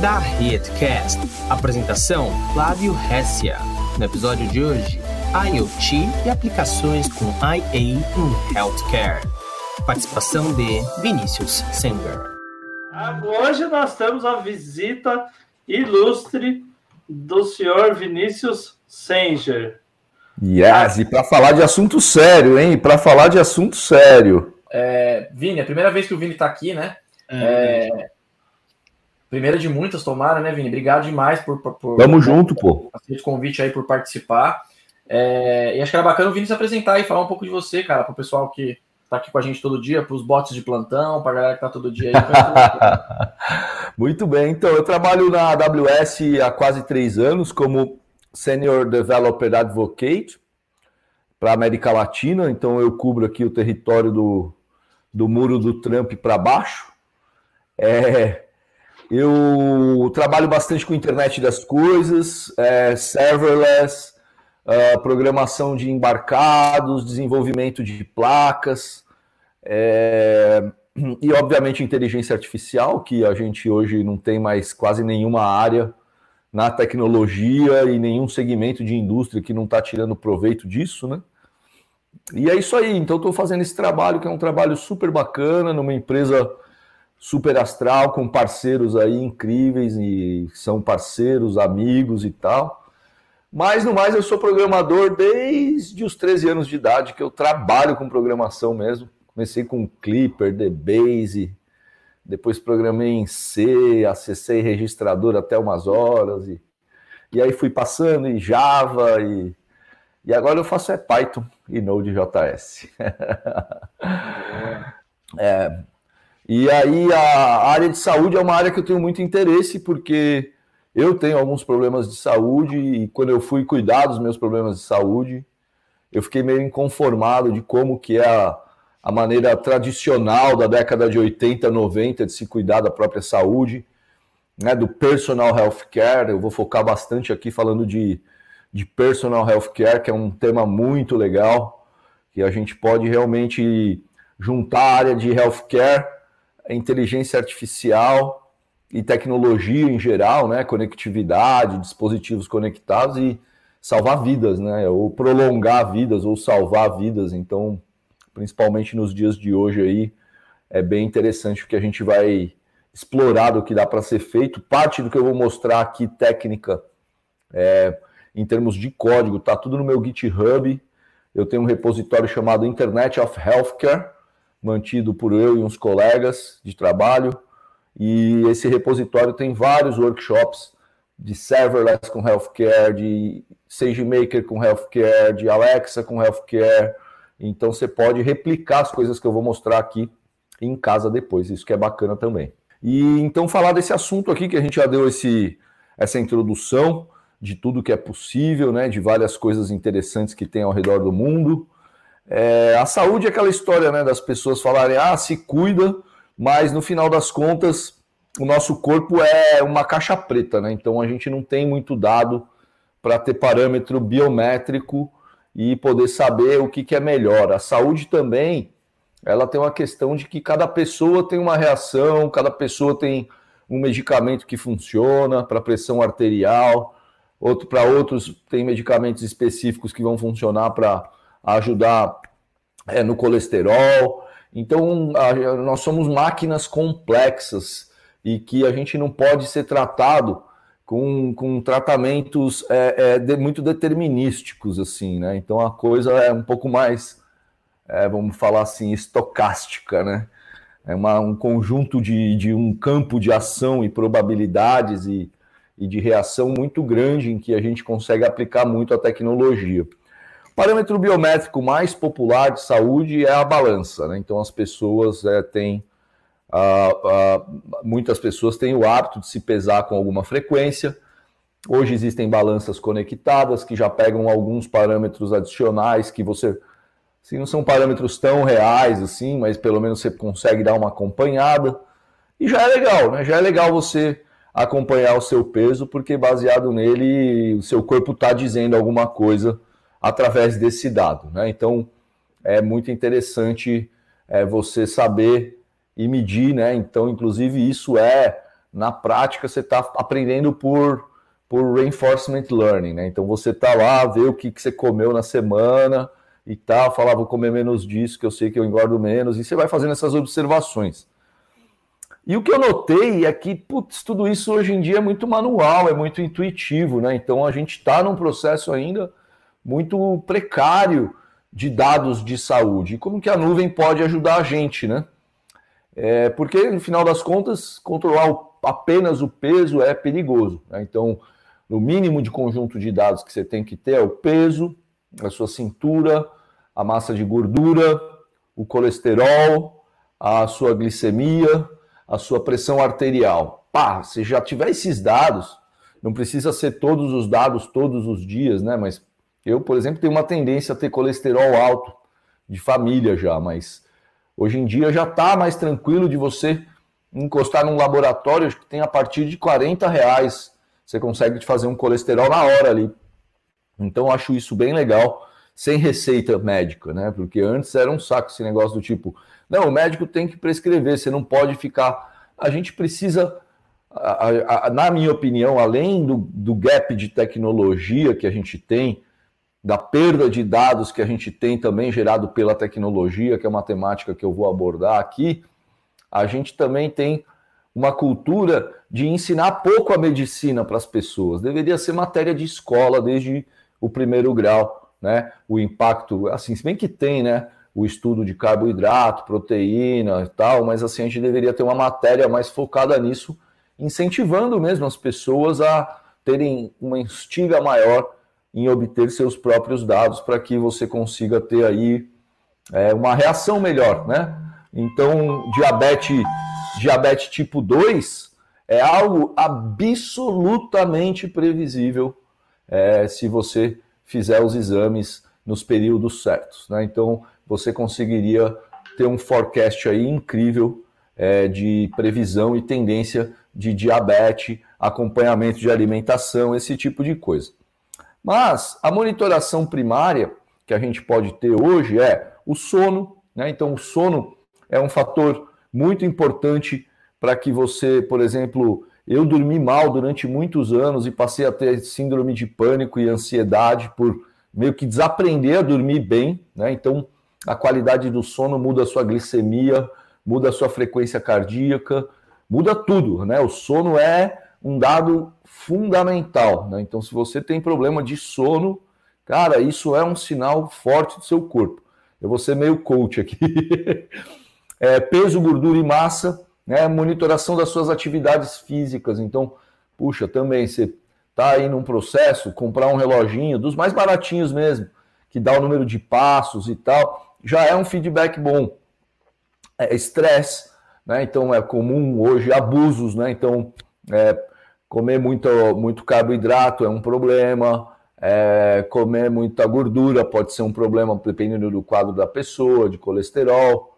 Da Redcast. Apresentação: Flávio Hessia. No episódio de hoje, IoT e aplicações com IA em healthcare. Participação de Vinícius Senger. Hoje nós temos a visita ilustre do senhor Vinícius Senger. Yes, e para falar de assunto sério, hein? Para falar de assunto sério. Vini, é a primeira vez que o Vini está aqui, né? Primeira de muitas, tomara, né, Vini? Obrigado demais por Tamo junto, pô. Aceito o convite aí, por participar. E acho que era bacana o Vini se apresentar e falar um pouco de você, cara, pro pessoal que tá aqui com a gente todo dia, pros bots de plantão, pra galera que tá todo dia aí. Muito bem, então, eu trabalho na AWS há quase 3 anos como Senior Developer Advocate para a América Latina, então eu cubro aqui o território do muro do Trump para baixo. Eu trabalho bastante com internet das coisas, serverless, programação de embarcados, desenvolvimento de placas e, obviamente, inteligência artificial, que a gente hoje não tem mais quase nenhuma área na tecnologia e nenhum segmento de indústria que não está tirando proveito disso, né? E é isso aí. Então, estou fazendo esse trabalho, que é um trabalho super bacana, numa empresa super astral, com parceiros aí incríveis, e são parceiros, amigos e tal. Mas, no mais, eu sou programador desde os 13 anos de idade, que eu trabalho com programação mesmo. Comecei com Clipper, DBase, depois programei em C, acessei registrador até umas horas, e aí fui passando em Java, e agora eu faço Python e Node.js. E aí a área de saúde é uma área que eu tenho muito interesse, porque eu tenho alguns problemas de saúde, e quando eu fui cuidar dos meus problemas de saúde, eu fiquei meio inconformado de como que é a maneira tradicional da década de 80, 90 de se cuidar da própria saúde, né, do personal healthcare. Eu vou focar bastante aqui falando de personal healthcare, que é um tema muito legal, que a gente pode realmente juntar a área de healthcare, inteligência artificial e tecnologia em geral, né? Conectividade, dispositivos conectados e salvar vidas, né? Ou prolongar vidas, ou salvar vidas. Então, principalmente nos dias de hoje aí, é bem interessante o que a gente vai explorar do que dá para ser feito. Parte do que eu vou mostrar aqui, técnica, em termos de código, tá tudo no meu GitHub. Eu tenho um repositório chamado Internet of Healthcare, mantido por eu e uns colegas de trabalho. E esse repositório tem vários workshops de serverless com healthcare, de SageMaker com healthcare, de Alexa com healthcare. Então você pode replicar as coisas que eu vou mostrar aqui em casa depois, isso que é bacana também. E então falar desse assunto aqui, que a gente já deu essa introdução de tudo que é possível, né, de várias coisas interessantes que tem ao redor do mundo. A saúde é aquela história, né, das pessoas falarem, se cuida, mas no final das contas o nosso corpo é uma caixa preta, né? Então a gente não tem muito dado para ter parâmetro biométrico e poder saber o que é melhor. A saúde também, ela tem uma questão de que cada pessoa tem uma reação, cada pessoa tem um medicamento que funciona para pressão arterial, para outros tem medicamentos específicos que vão funcionar para ajudar no colesterol. Então, nós somos máquinas complexas e que a gente não pode ser tratado com tratamentos muito determinísticos, assim, né? Então, a coisa é um pouco mais, vamos falar assim, estocástica, né? É um conjunto de um campo de ação e probabilidades e de reação muito grande em que a gente consegue aplicar muito a tecnologia. O parâmetro biométrico mais popular de saúde é a balança, né? Então, as pessoas muitas pessoas têm o hábito de se pesar com alguma frequência. Hoje existem balanças conectadas que já pegam alguns parâmetros adicionais que você... Assim, não são parâmetros tão reais assim, mas pelo menos você consegue dar uma acompanhada. E já é legal, né? Já é legal você acompanhar o seu peso, porque baseado nele, o seu corpo está dizendo alguma coisa através desse dado, né? Então, é muito interessante você saber e medir, né? Então, inclusive, isso na prática, você está aprendendo por reinforcement learning, né? Então, você está lá, vê o que você comeu na semana e tal, falar, vou comer menos disso, que eu sei que eu engordo menos, e você vai fazendo essas observações. E o que eu notei é que, putz, tudo isso hoje em dia é muito manual, é muito intuitivo, né? Então, a gente está num processo ainda muito precário de dados de saúde. E como que a nuvem pode ajudar a gente, né? Porque, no final das contas, controlar apenas o peso é perigoso, né? Então, no mínimo de conjunto de dados que você tem que ter é o peso, a sua cintura, a massa de gordura, o colesterol, a sua glicemia, a sua pressão arterial. Pá, se já tiver esses dados, não precisa ser todos os dados todos os dias, né? Mas eu, por exemplo, tenho uma tendência a ter colesterol alto de família já, mas hoje em dia já está mais tranquilo de você encostar num laboratório que tem a partir de R$40, você consegue te fazer um colesterol na hora ali. Então eu acho isso bem legal, sem receita médica, né? Porque antes era um saco esse negócio do tipo, não, o médico tem que prescrever, você não pode ficar... A gente precisa, na minha opinião, além do gap de tecnologia que a gente tem, da perda de dados que a gente tem também gerado pela tecnologia, que é uma temática que eu vou abordar aqui, a gente também tem uma cultura de ensinar pouco a medicina para as pessoas. Deveria ser matéria de escola desde o primeiro grau, né? O impacto, assim, se bem que tem, né? O estudo de carboidrato, proteína e tal, mas assim, a gente deveria ter uma matéria mais focada nisso, incentivando mesmo as pessoas a terem uma instiga maior em obter seus próprios dados para que você consiga ter aí uma reação melhor, né? Então, diabetes tipo 2 é algo absolutamente previsível se você fizer os exames nos períodos certos, né? Então, você conseguiria ter um forecast aí incrível de previsão e tendência de diabetes, acompanhamento de alimentação, esse tipo de coisa. Mas a monitoração primária que a gente pode ter hoje é o sono, né? Então, o sono é um fator muito importante para que você, por exemplo, eu dormi mal durante muitos anos e passei a ter síndrome de pânico e ansiedade por meio que desaprender a dormir bem, né? Então, a qualidade do sono muda a sua glicemia, muda a sua frequência cardíaca, muda tudo, né? O sono é um dado fundamental, né? Então, se você tem problema de sono, cara, isso é um sinal forte do seu corpo. Eu vou ser meio coach aqui. Peso, gordura e massa, né? Monitoração das suas atividades físicas. Então, puxa, também você tá aí num processo, comprar um reloginho, dos mais baratinhos mesmo, que dá o número de passos e tal, já é um feedback bom. Estresse, né? Então, é comum hoje abusos, né? Então, comer muito carboidrato é um problema, comer muita gordura pode ser um problema, dependendo do quadro da pessoa, de colesterol.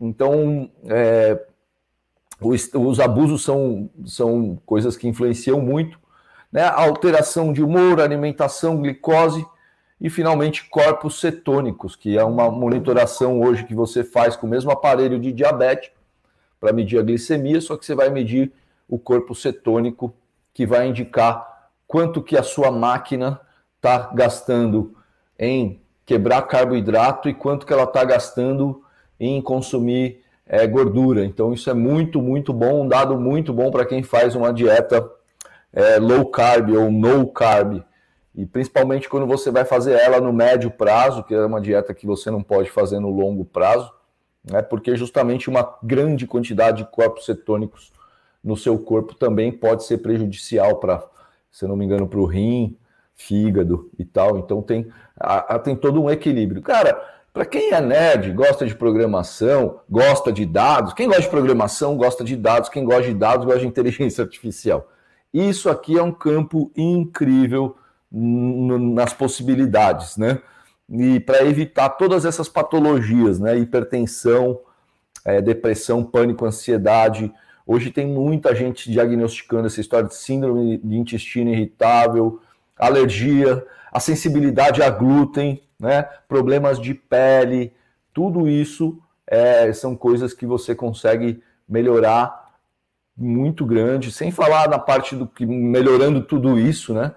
Então, os abusos são coisas que influenciam muito, né? Alteração de humor, alimentação, glicose e, finalmente, corpos cetônicos, que é uma monitoração hoje que você faz com o mesmo aparelho de diabetes para medir a glicemia, só que você vai medir o corpo cetônico, que vai indicar quanto que a sua máquina está gastando em quebrar carboidrato e quanto que ela está gastando em consumir gordura. Então, isso é muito, muito bom, um dado muito bom para quem faz uma dieta low carb ou no carb. E principalmente quando você vai fazer ela no médio prazo, que é uma dieta que você não pode fazer no longo prazo, né? Porque justamente uma grande quantidade de corpos cetônicos no seu corpo também pode ser prejudicial para, se não me engano, para o rim, fígado e tal. Então tem todo um equilíbrio. Cara, para quem é nerd, gosta de programação, gosta de dados, quem gosta de programação gosta de dados, quem gosta de dados gosta de inteligência artificial. Isso aqui é um campo incrível nas possibilidades, né? E para evitar todas essas patologias, né? Hipertensão, depressão, pânico, ansiedade. Hoje tem muita gente diagnosticando essa história de síndrome de intestino irritável, alergia, a sensibilidade a glúten, né? Problemas de pele, Tudo isso são coisas que você consegue melhorar muito grande, sem falar na parte do que melhorando tudo isso, né?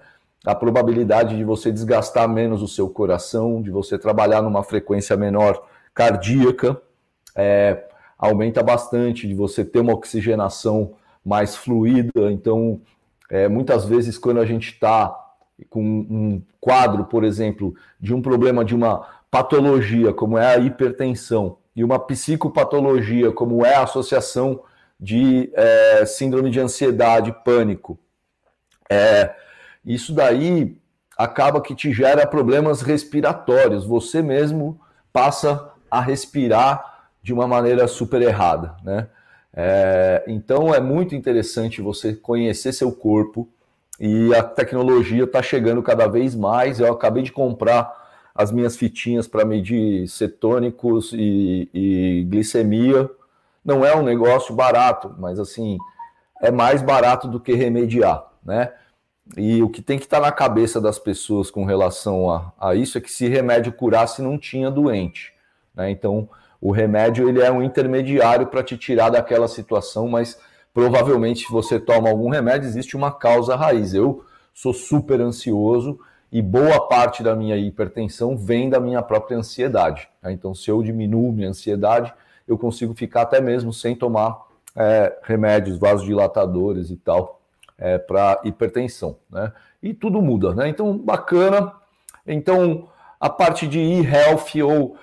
A probabilidade de você desgastar menos o seu coração, de você trabalhar numa frequência menor cardíaca, aumenta bastante, de você ter uma oxigenação mais fluida. Então, muitas vezes, quando a gente está com um quadro, por exemplo, de um problema de uma patologia, como é a hipertensão, e uma psicopatologia, como é a associação de síndrome de ansiedade, pânico, isso daí acaba que te gera problemas respiratórios. Você mesmo passa a respirar de uma maneira super errada, né? Então é muito interessante você conhecer seu corpo, e a tecnologia está chegando cada vez mais. Eu acabei de comprar as minhas fitinhas para medir cetônicos e glicemia. Não é um negócio barato, mas assim, é mais barato do que remediar, né? E o que tem que estar na cabeça das pessoas com relação a isso é que se remédio curasse, não tinha doente, né? Então, o remédio ele é um intermediário para te tirar daquela situação, mas provavelmente se você toma algum remédio, existe uma causa raiz. Eu sou super ansioso e boa parte da minha hipertensão vem da minha própria ansiedade, né? Então, se eu diminuo minha ansiedade, eu consigo ficar até mesmo sem tomar remédios, vasodilatadores e tal. Para hipertensão, né? E tudo muda, né? Então, bacana. Então, a parte de e-health ou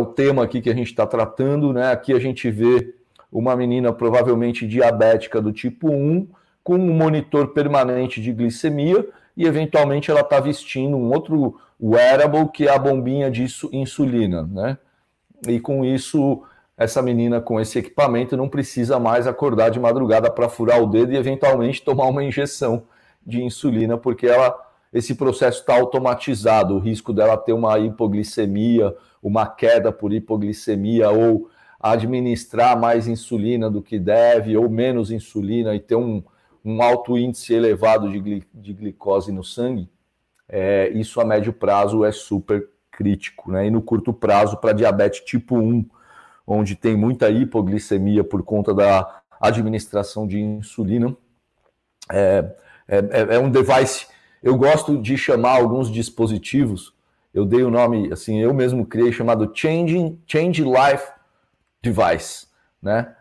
o tema aqui que a gente está tratando, né? Aqui a gente vê uma menina provavelmente diabética do tipo 1, com um monitor permanente de glicemia, e eventualmente ela está vestindo um outro wearable, que é a bombinha de insulina, né? E com isso, essa menina com esse equipamento não precisa mais acordar de madrugada para furar o dedo e eventualmente tomar uma injeção de insulina, porque esse processo está automatizado. O risco dela ter uma hipoglicemia, uma queda por hipoglicemia, ou administrar mais insulina do que deve, ou menos insulina, e ter um alto índice elevado de glicose no sangue, isso a médio prazo é super crítico, né? E no curto prazo, para diabetes tipo 1, onde tem muita hipoglicemia por conta da administração de insulina. É um device. Eu gosto de chamar alguns dispositivos, eu dei o nome, assim, eu mesmo criei, chamado Change Life Device, né?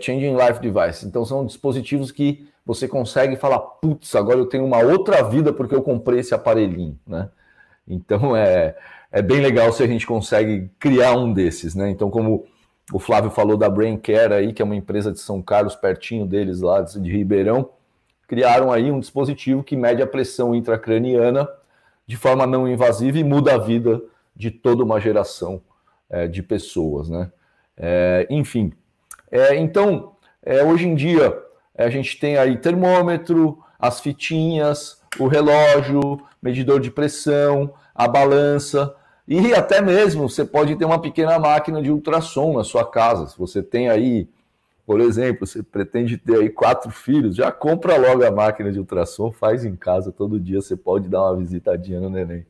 Changing Life Device. Então, são dispositivos que você consegue falar, putz, agora eu tenho uma outra vida porque eu comprei esse aparelhinho, né? Então, é bem legal se a gente consegue criar um desses, né? Então, como o Flávio falou da Braincare aí, que é uma empresa de São Carlos, pertinho deles lá de Ribeirão, criaram aí um dispositivo que mede a pressão intracraniana de forma não invasiva e muda a vida de toda uma geração de pessoas, né? Enfim, então, hoje em dia, a gente tem aí termômetro, as fitinhas, o relógio, medidor de pressão, a balança, e até mesmo você pode ter uma pequena máquina de ultrassom na sua casa. Se você tem aí, por exemplo, você pretende ter aí 4 filhos, já compra logo a máquina de ultrassom, faz em casa todo dia, você pode dar uma visitadinha no neném.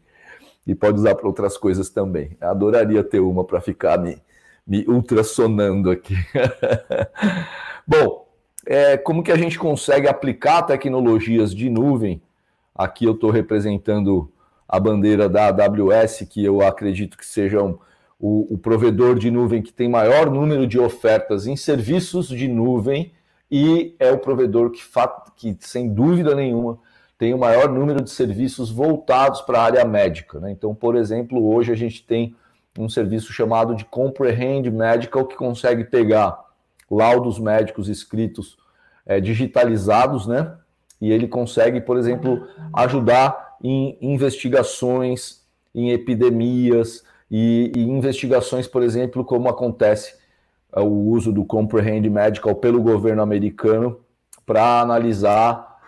E pode usar para outras coisas também. Eu adoraria ter uma para ficar me ultrassonando aqui. Bom, como que a gente consegue aplicar tecnologias de nuvem? Aqui eu estou representando a bandeira da AWS, que eu acredito que seja o provedor de nuvem que tem maior número de ofertas em serviços de nuvem, e é o provedor que sem dúvida nenhuma, tem o maior número de serviços voltados para a área médica, né? Então, por exemplo, hoje a gente tem um serviço chamado de Comprehend Medical, que consegue pegar laudos médicos escritos digitalizados, né? E ele consegue, por exemplo, ajudar em investigações, em epidemias e investigações, por exemplo, como acontece o uso do Comprehend Medical pelo governo americano para analisar,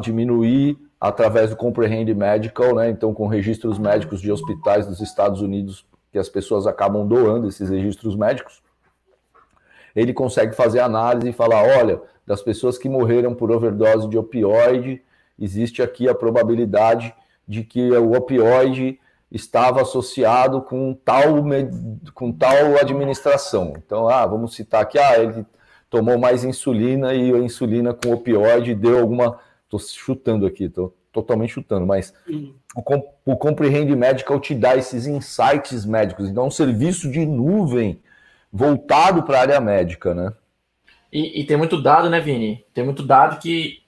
diminuir através do Comprehend Medical, né? Então, com registros médicos de hospitais dos Estados Unidos, que as pessoas acabam doando esses registros médicos, ele consegue fazer análise e falar, olha, das pessoas que morreram por overdose de opioide, existe aqui a probabilidade de que o opioide estava associado com tal administração. Então, vamos citar aqui, ele tomou mais insulina e a insulina com opioide deu alguma... Estou chutando aqui, estou totalmente chutando, mas o Comprehend Medical te dá esses insights médicos. Então, é um serviço de nuvem voltado para a área médica, né? E tem muito dado, né, Vini? Tem muito dado que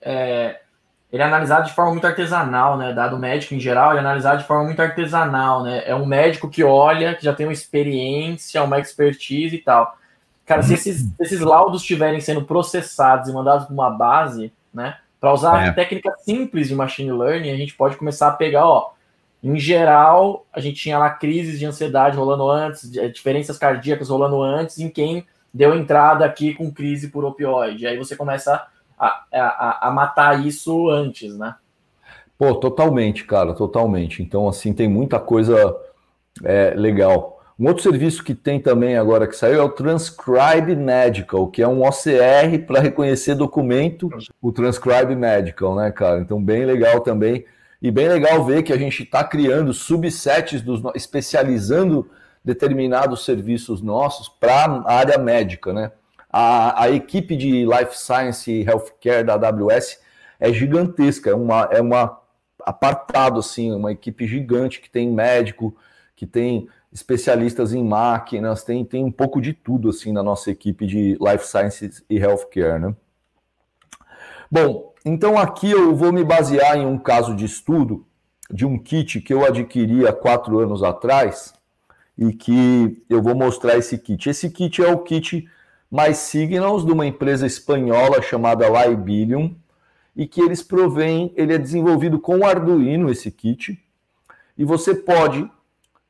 ele é analisado de forma muito artesanal, né? Dado médico, em geral, ele é analisado de forma muito artesanal, né? É um médico que olha, que já tem uma experiência, uma expertise e tal. Cara, se esses laudos estiverem sendo processados e mandados para uma base, né? Para usar técnica simples de machine learning, a gente pode começar a pegar, em geral, a gente tinha lá crises de ansiedade rolando antes, diferenças cardíacas rolando antes, em quem... deu entrada aqui com crise por opioide. Aí você começa a matar isso antes, né? Pô, totalmente, cara, totalmente. Então, assim, tem muita coisa legal. Um outro serviço que tem também agora que saiu é o Transcribe Medical, que é um OCR para reconhecer documento, o Transcribe Medical, né, cara? Então, bem legal também. E bem legal ver que a gente está criando subsets, especializando determinados serviços nossos para a área médica, né? A equipe de Life Science e Healthcare da AWS é gigantesca, é uma apartado, assim, uma equipe gigante que tem médico, que tem especialistas em máquinas, tem um pouco de tudo, assim, na nossa equipe de Life Science e Healthcare, né? Bom, então aqui eu vou me basear em um caso de estudo de um kit que eu adquiri há 4 anos atrás, e que eu vou mostrar esse kit. Esse kit é o kit mais Signals, de uma empresa espanhola chamada Libelium, e que eles provêm, ele é desenvolvido com Arduino, esse kit, e você pode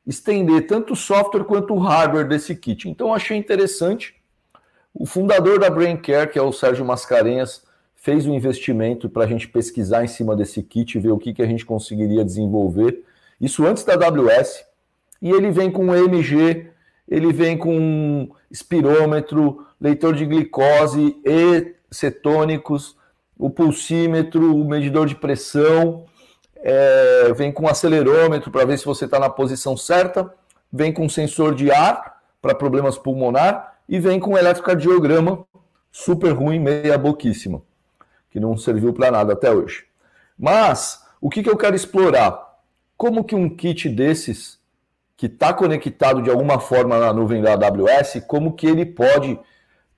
estender tanto o software quanto o hardware desse kit. Então, eu achei interessante. O fundador da Braincare, que é o Sérgio Mascarenhas, fez um investimento para a gente pesquisar em cima desse kit, ver o que a gente conseguiria desenvolver. Isso antes da AWS. E ele vem com EMG, ele vem com espirômetro, leitor de glicose, cetônicos, o pulsímetro, o medidor de pressão, vem com acelerômetro para ver se você está na posição certa, vem com sensor de ar para problemas pulmonares e vem com eletrocardiograma super ruim, meia boquíssima, que não serviu para nada até hoje. Mas o que eu quero explorar? Como que um kit desses que está conectado de alguma forma na nuvem da AWS, como que ele pode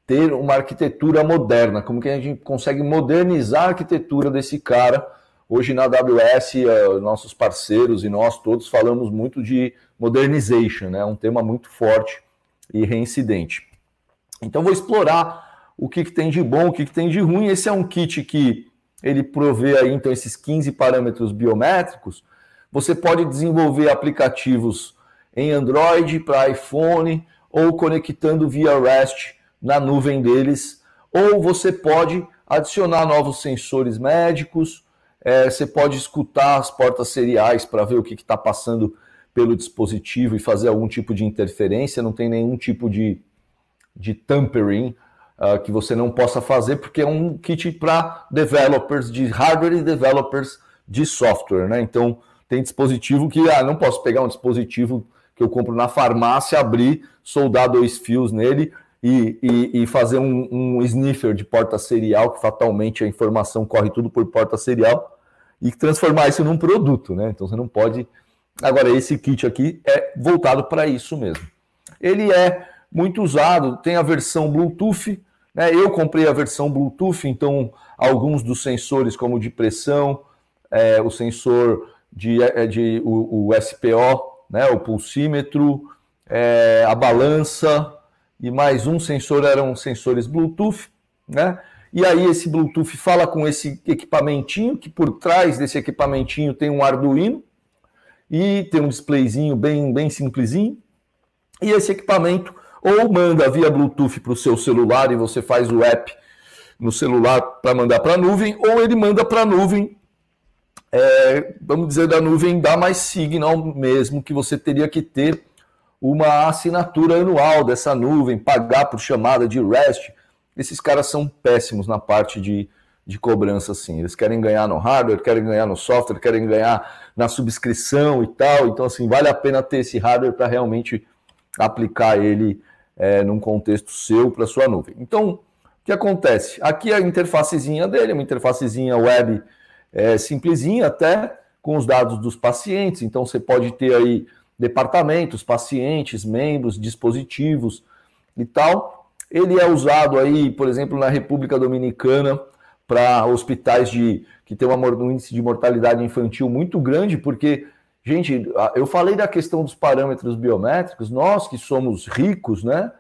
ter uma arquitetura moderna, como que a gente consegue modernizar a arquitetura desse cara. Hoje na AWS, nossos parceiros e nós todos falamos muito de modernization, né? Um tema muito forte e reincidente. Então vou explorar o que tem de bom, o que tem de ruim. Esse é um kit que ele provê aí, então, esses 15 parâmetros biométricos. Você pode desenvolver aplicativos em Android, para iPhone, ou conectando via REST na nuvem deles, ou você pode adicionar novos sensores médicos, você pode escutar as portas seriais para ver o que está passando pelo dispositivo e fazer algum tipo de interferência, não tem nenhum tipo de tampering que você não possa fazer, porque é um kit para developers de hardware e developers de software, né? Então, tem dispositivo que, não posso pegar um dispositivo que eu compro na farmácia, abrir, soldar 2 fios nele e fazer um sniffer de porta serial, que fatalmente a informação corre tudo por porta serial, e transformar isso num produto, né? Então você não pode... Agora, esse kit aqui é voltado para isso mesmo. Ele é muito usado, tem a versão Bluetooth, né? Eu comprei a versão Bluetooth, então alguns dos sensores, como o de pressão, o sensor o SPO, né, o pulsímetro, a balança e mais um sensor, eram sensores Bluetooth, né? E aí esse Bluetooth fala com esse equipamentinho, que por trás desse equipamentinho tem um Arduino e tem um displayzinho bem, bem simplesinho, e esse equipamento ou manda via Bluetooth para o seu celular e você faz o app no celular para mandar para a nuvem, ou ele manda para a nuvem, vamos dizer, da nuvem dá mais Signal mesmo, que você teria que ter uma assinatura anual dessa nuvem, pagar por chamada de REST. Esses caras são péssimos na parte de de cobrança assim. Eles querem ganhar no hardware, querem ganhar no software, querem ganhar na subscrição e tal. Então, assim, vale a pena ter esse hardware para realmente aplicar ele num contexto seu para sua nuvem. Então, o que acontece? Aqui a interfacezinha dele, uma interfacezinha web simplesinha até, com os dados dos pacientes. Então, você pode ter aí departamentos, pacientes, membros, dispositivos e tal. Ele é usado aí, por exemplo, na República Dominicana, para hospitais que tem um índice de mortalidade infantil muito grande, porque, gente, eu falei da questão dos parâmetros biométricos, nós que somos ricos, né,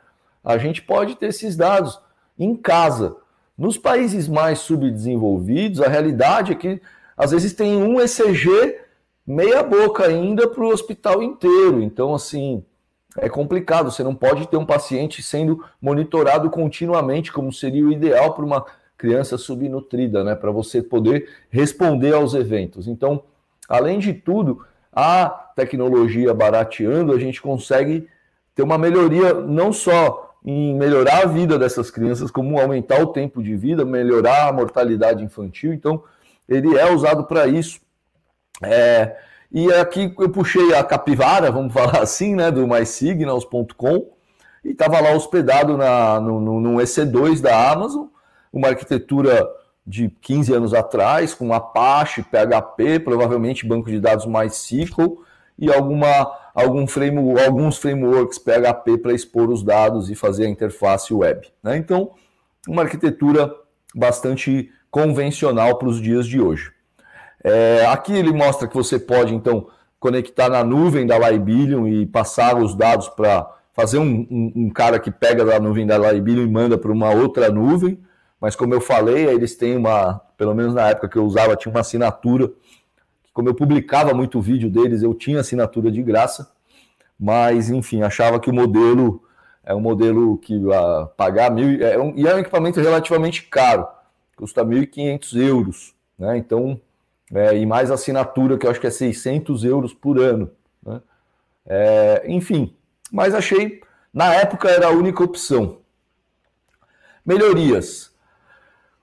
a gente pode ter esses dados em casa. Nos países mais subdesenvolvidos, a realidade é que, às vezes, tem um ECG meia boca ainda para o hospital inteiro. Então, assim, é complicado, você não pode ter um paciente sendo monitorado continuamente, como seria o ideal para uma criança subnutrida, né, para você poder responder aos eventos. Então, além de tudo, a tecnologia barateando, a gente consegue ter uma melhoria não só em melhorar a vida dessas crianças, como aumentar o tempo de vida, melhorar a mortalidade infantil. Então, ele é usado para isso. E aqui eu puxei a capivara, vamos falar assim, né, do mysignals.com, e estava lá hospedado no EC2 da Amazon, uma arquitetura de 15 anos atrás, com Apache, PHP, provavelmente banco de dados MySQL e alguns frameworks PHP para expor os dados e fazer a interface web, né? Então, uma arquitetura bastante convencional para os dias de hoje. Aqui ele mostra que você pode, então, conectar na nuvem da Libelium e passar os dados para fazer um cara que pega da nuvem da Libelium e manda para uma outra nuvem. Mas como eu falei, eles têm pelo menos na época que eu usava, tinha uma assinatura. Como eu publicava muito vídeo deles, eu tinha assinatura de graça. Mas, enfim, achava que o modelo é um modelo que pagar mil... E é um equipamento relativamente caro. Custa 1.500 euros, né? Então, e mais assinatura, que eu acho que é 600 euros por ano, né? Enfim, mas achei, na época era a única opção. Melhorias.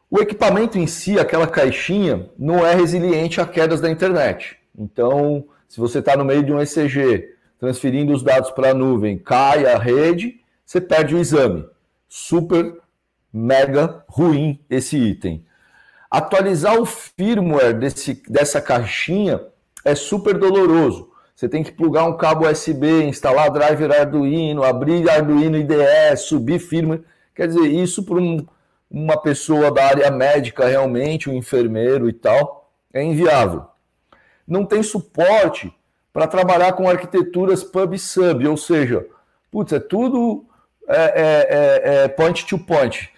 O equipamento em si, aquela caixinha, não é resiliente a quedas da internet. Então, se você está no meio de um ECG, transferindo os dados para a nuvem, cai a rede, você perde o exame. Super, mega ruim esse item. Atualizar o firmware dessa caixinha é super doloroso. Você tem que plugar um cabo USB, instalar driver Arduino, abrir Arduino IDE, subir firmware. Quer dizer, isso para uma pessoa da área médica realmente, um enfermeiro e tal, é inviável. Não tem suporte para trabalhar com arquiteturas pub-sub, ou seja, putz, é tudo point-to-point,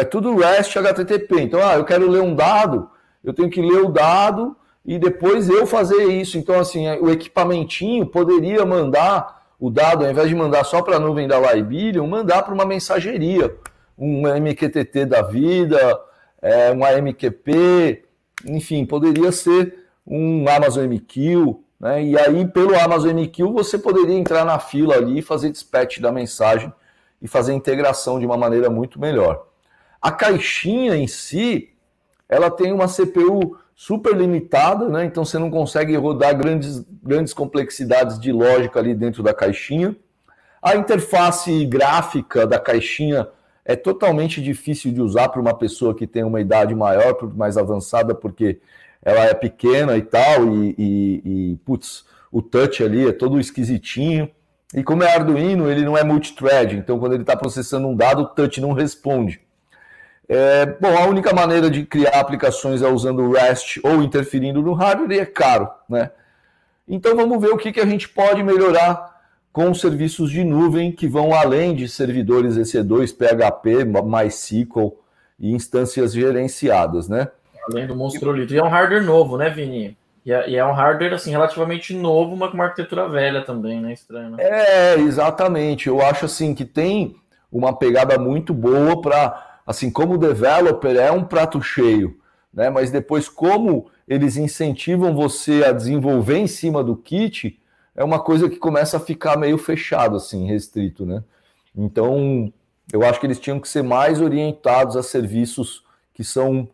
é tudo REST HTTP. Então, eu quero ler um dado, eu tenho que ler o dado e depois eu fazer isso. Então, assim, o equipamentinho poderia mandar o dado, ao invés de mandar só para a nuvem da Libelium, mandar para uma mensageria, uma MQTT da vida, uma MQP, enfim, poderia ser um Amazon MQ, né? E aí, pelo Amazon MQ, você poderia entrar na fila ali e fazer dispatch da mensagem e fazer a integração de uma maneira muito melhor. A caixinha em si, ela tem uma CPU super limitada, né? Então você não consegue rodar grandes complexidades de lógica ali dentro da caixinha. A interface gráfica da caixinha é totalmente difícil de usar para uma pessoa que tem uma idade maior, mais avançada, porque ela é pequena e tal, putz, o touch ali é todo esquisitinho. E como é Arduino, ele não é multithread, então quando ele está processando um dado, o touch não responde. Bom, a única maneira de criar aplicações é usando o REST ou interferindo no hardware, e é caro, né? Então vamos ver o que a gente pode melhorar com serviços de nuvem que vão além de servidores EC2, PHP, MySQL e instâncias gerenciadas, né? Além do monstrolito. E é um hardware novo, né, Vini? E é um hardware, assim, relativamente novo, mas com uma arquitetura velha também, né? Estranho, né? Exatamente. Eu acho, assim, que tem uma pegada muito boa para, assim, como developer é um prato cheio, né? Mas depois como eles incentivam você a desenvolver em cima do kit... é uma coisa que começa a ficar meio fechado, assim, restrito, né? Então, eu acho que eles tinham que ser mais orientados a serviços que são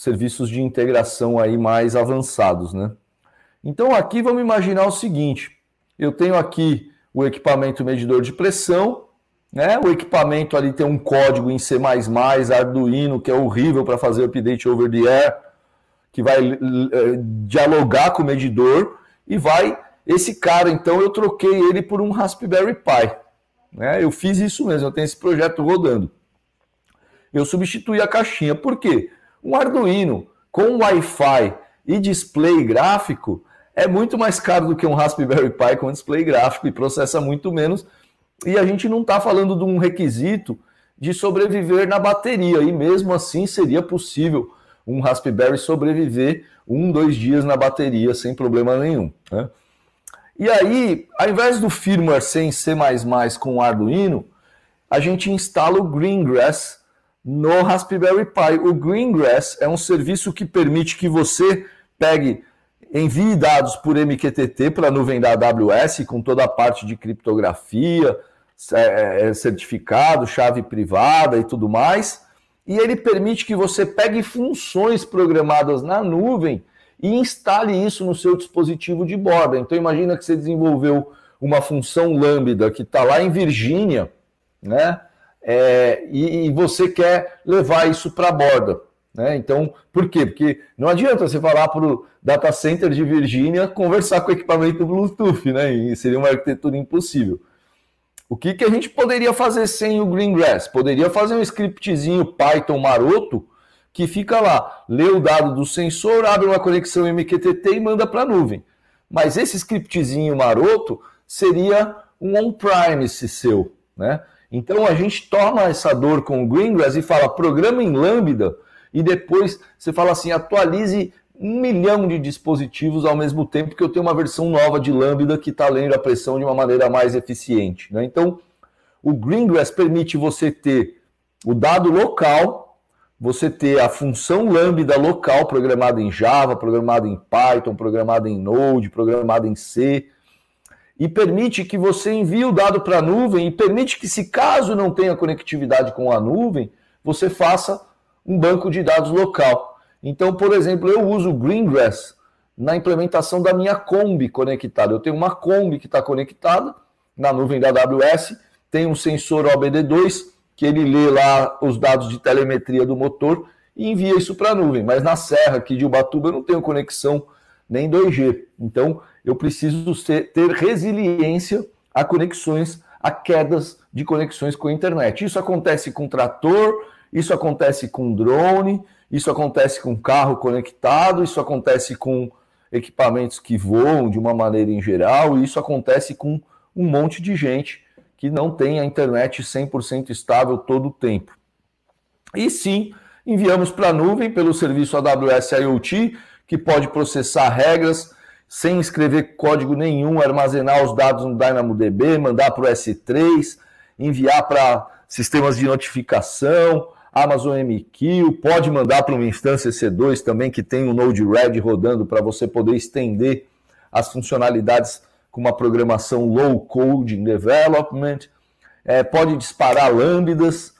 serviços de integração aí mais avançados, né? Então aqui vamos imaginar o seguinte, eu tenho aqui o equipamento medidor de pressão, né? O equipamento ali tem um código em C++, Arduino, que é horrível para fazer update over the air, que vai dialogar com o medidor e vai... Esse cara, então, eu troquei ele por um Raspberry Pi, né? Eu fiz isso mesmo, eu tenho esse projeto rodando. Eu substituí a caixinha, por quê? Um Arduino com Wi-Fi e display gráfico é muito mais caro do que um Raspberry Pi com display gráfico e processa muito menos. E a gente não está falando de um requisito de sobreviver na bateria, e mesmo assim seria possível um Raspberry sobreviver 1, 2 dias na bateria sem problema nenhum, né? E aí, ao invés do firmware ser em C++ com o Arduino, a gente instala o Greengrass no Raspberry Pi. O Greengrass é um serviço que permite que você envie dados por MQTT para a nuvem da AWS, com toda a parte de criptografia, certificado, chave privada e tudo mais. E ele permite que você pegue funções programadas na nuvem e instale isso no seu dispositivo de borda. Então imagina que você desenvolveu uma função lambda que está lá em Virgínia, né? E você quer levar isso para a borda, né? Então, por quê? Porque não adianta você falar para o data center de Virgínia conversar com o equipamento Bluetooth, né? E seria uma arquitetura impossível. O que a gente poderia fazer sem o Greengrass? Poderia fazer um scriptzinho Python maroto que fica lá, lê o dado do sensor, abre uma conexão MQTT e manda para a nuvem. Mas esse scriptzinho maroto seria um on-premise seu, né? Então a gente toma essa dor com o Greengrass e fala, programa em Lambda, e depois você fala assim, atualize 1 milhão de dispositivos ao mesmo tempo, que eu tenho uma versão nova de Lambda que está lendo a pressão de uma maneira mais eficiente, né? Então o Greengrass permite você ter o dado local, você ter a função lambda local programada em Java, programada em Python, programada em Node, programada em C, e permite que você envie o dado para a nuvem, e permite que, se caso não tenha conectividade com a nuvem, você faça um banco de dados local. Então, por exemplo, eu uso o Greengrass na implementação da minha Kombi conectada. Eu tenho uma Kombi que está conectada na nuvem da AWS, tem um sensor OBD2, que ele lê lá os dados de telemetria do motor e envia isso para a nuvem. Mas na serra aqui de Ubatuba eu não tenho conexão nem 2G. Então eu preciso ter resiliência a conexões, a quedas de conexões com a internet. Isso acontece com trator, isso acontece com drone, isso acontece com carro conectado, isso acontece com equipamentos que voam de uma maneira em geral, e isso acontece com um monte de gente que não tem a internet 100% estável todo o tempo. E sim, enviamos para a nuvem pelo serviço AWS IoT, que pode processar regras sem escrever código nenhum, armazenar os dados no DynamoDB, mandar para o S3, enviar para sistemas de notificação, Amazon MQ, pode mandar para uma instância EC2 também, que tem o Node.RED rodando, para você poder estender as funcionalidades com uma programação low-code development, pode disparar lambdas.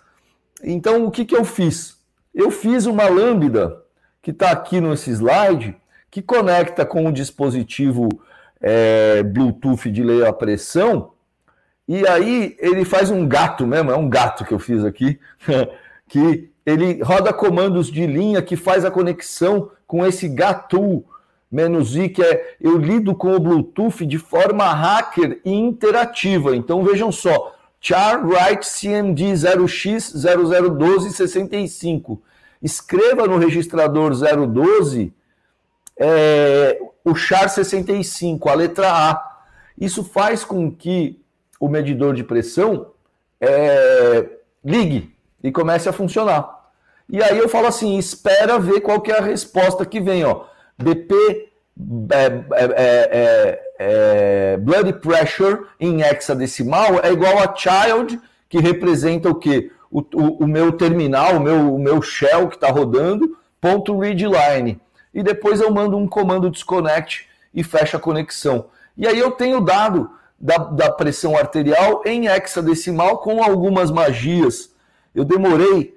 Então, o que eu fiz? Eu fiz uma lambda, que está aqui nesse slide, que conecta com um dispositivo Bluetooth de ler a pressão, e aí ele faz um gato mesmo, é um gato que eu fiz aqui, que ele roda comandos de linha que faz a conexão com esse gato, -i, que é eu lido com o Bluetooth de forma hacker e interativa. Então vejam só, charwrite cmd 0x001265. Escreva no registrador 012 o char 65, a letra A. Isso faz com que o medidor de pressão ligue e comece a funcionar. E aí eu falo assim, espera ver qual que é a resposta que vem, ó. BP blood pressure em hexadecimal é igual a child, que representa o quê? O meu terminal, o meu shell que está rodando, ponto readline. E depois eu mando um comando disconnect e fecha a conexão. E aí eu tenho o dado da pressão arterial em hexadecimal com algumas magias. Eu demorei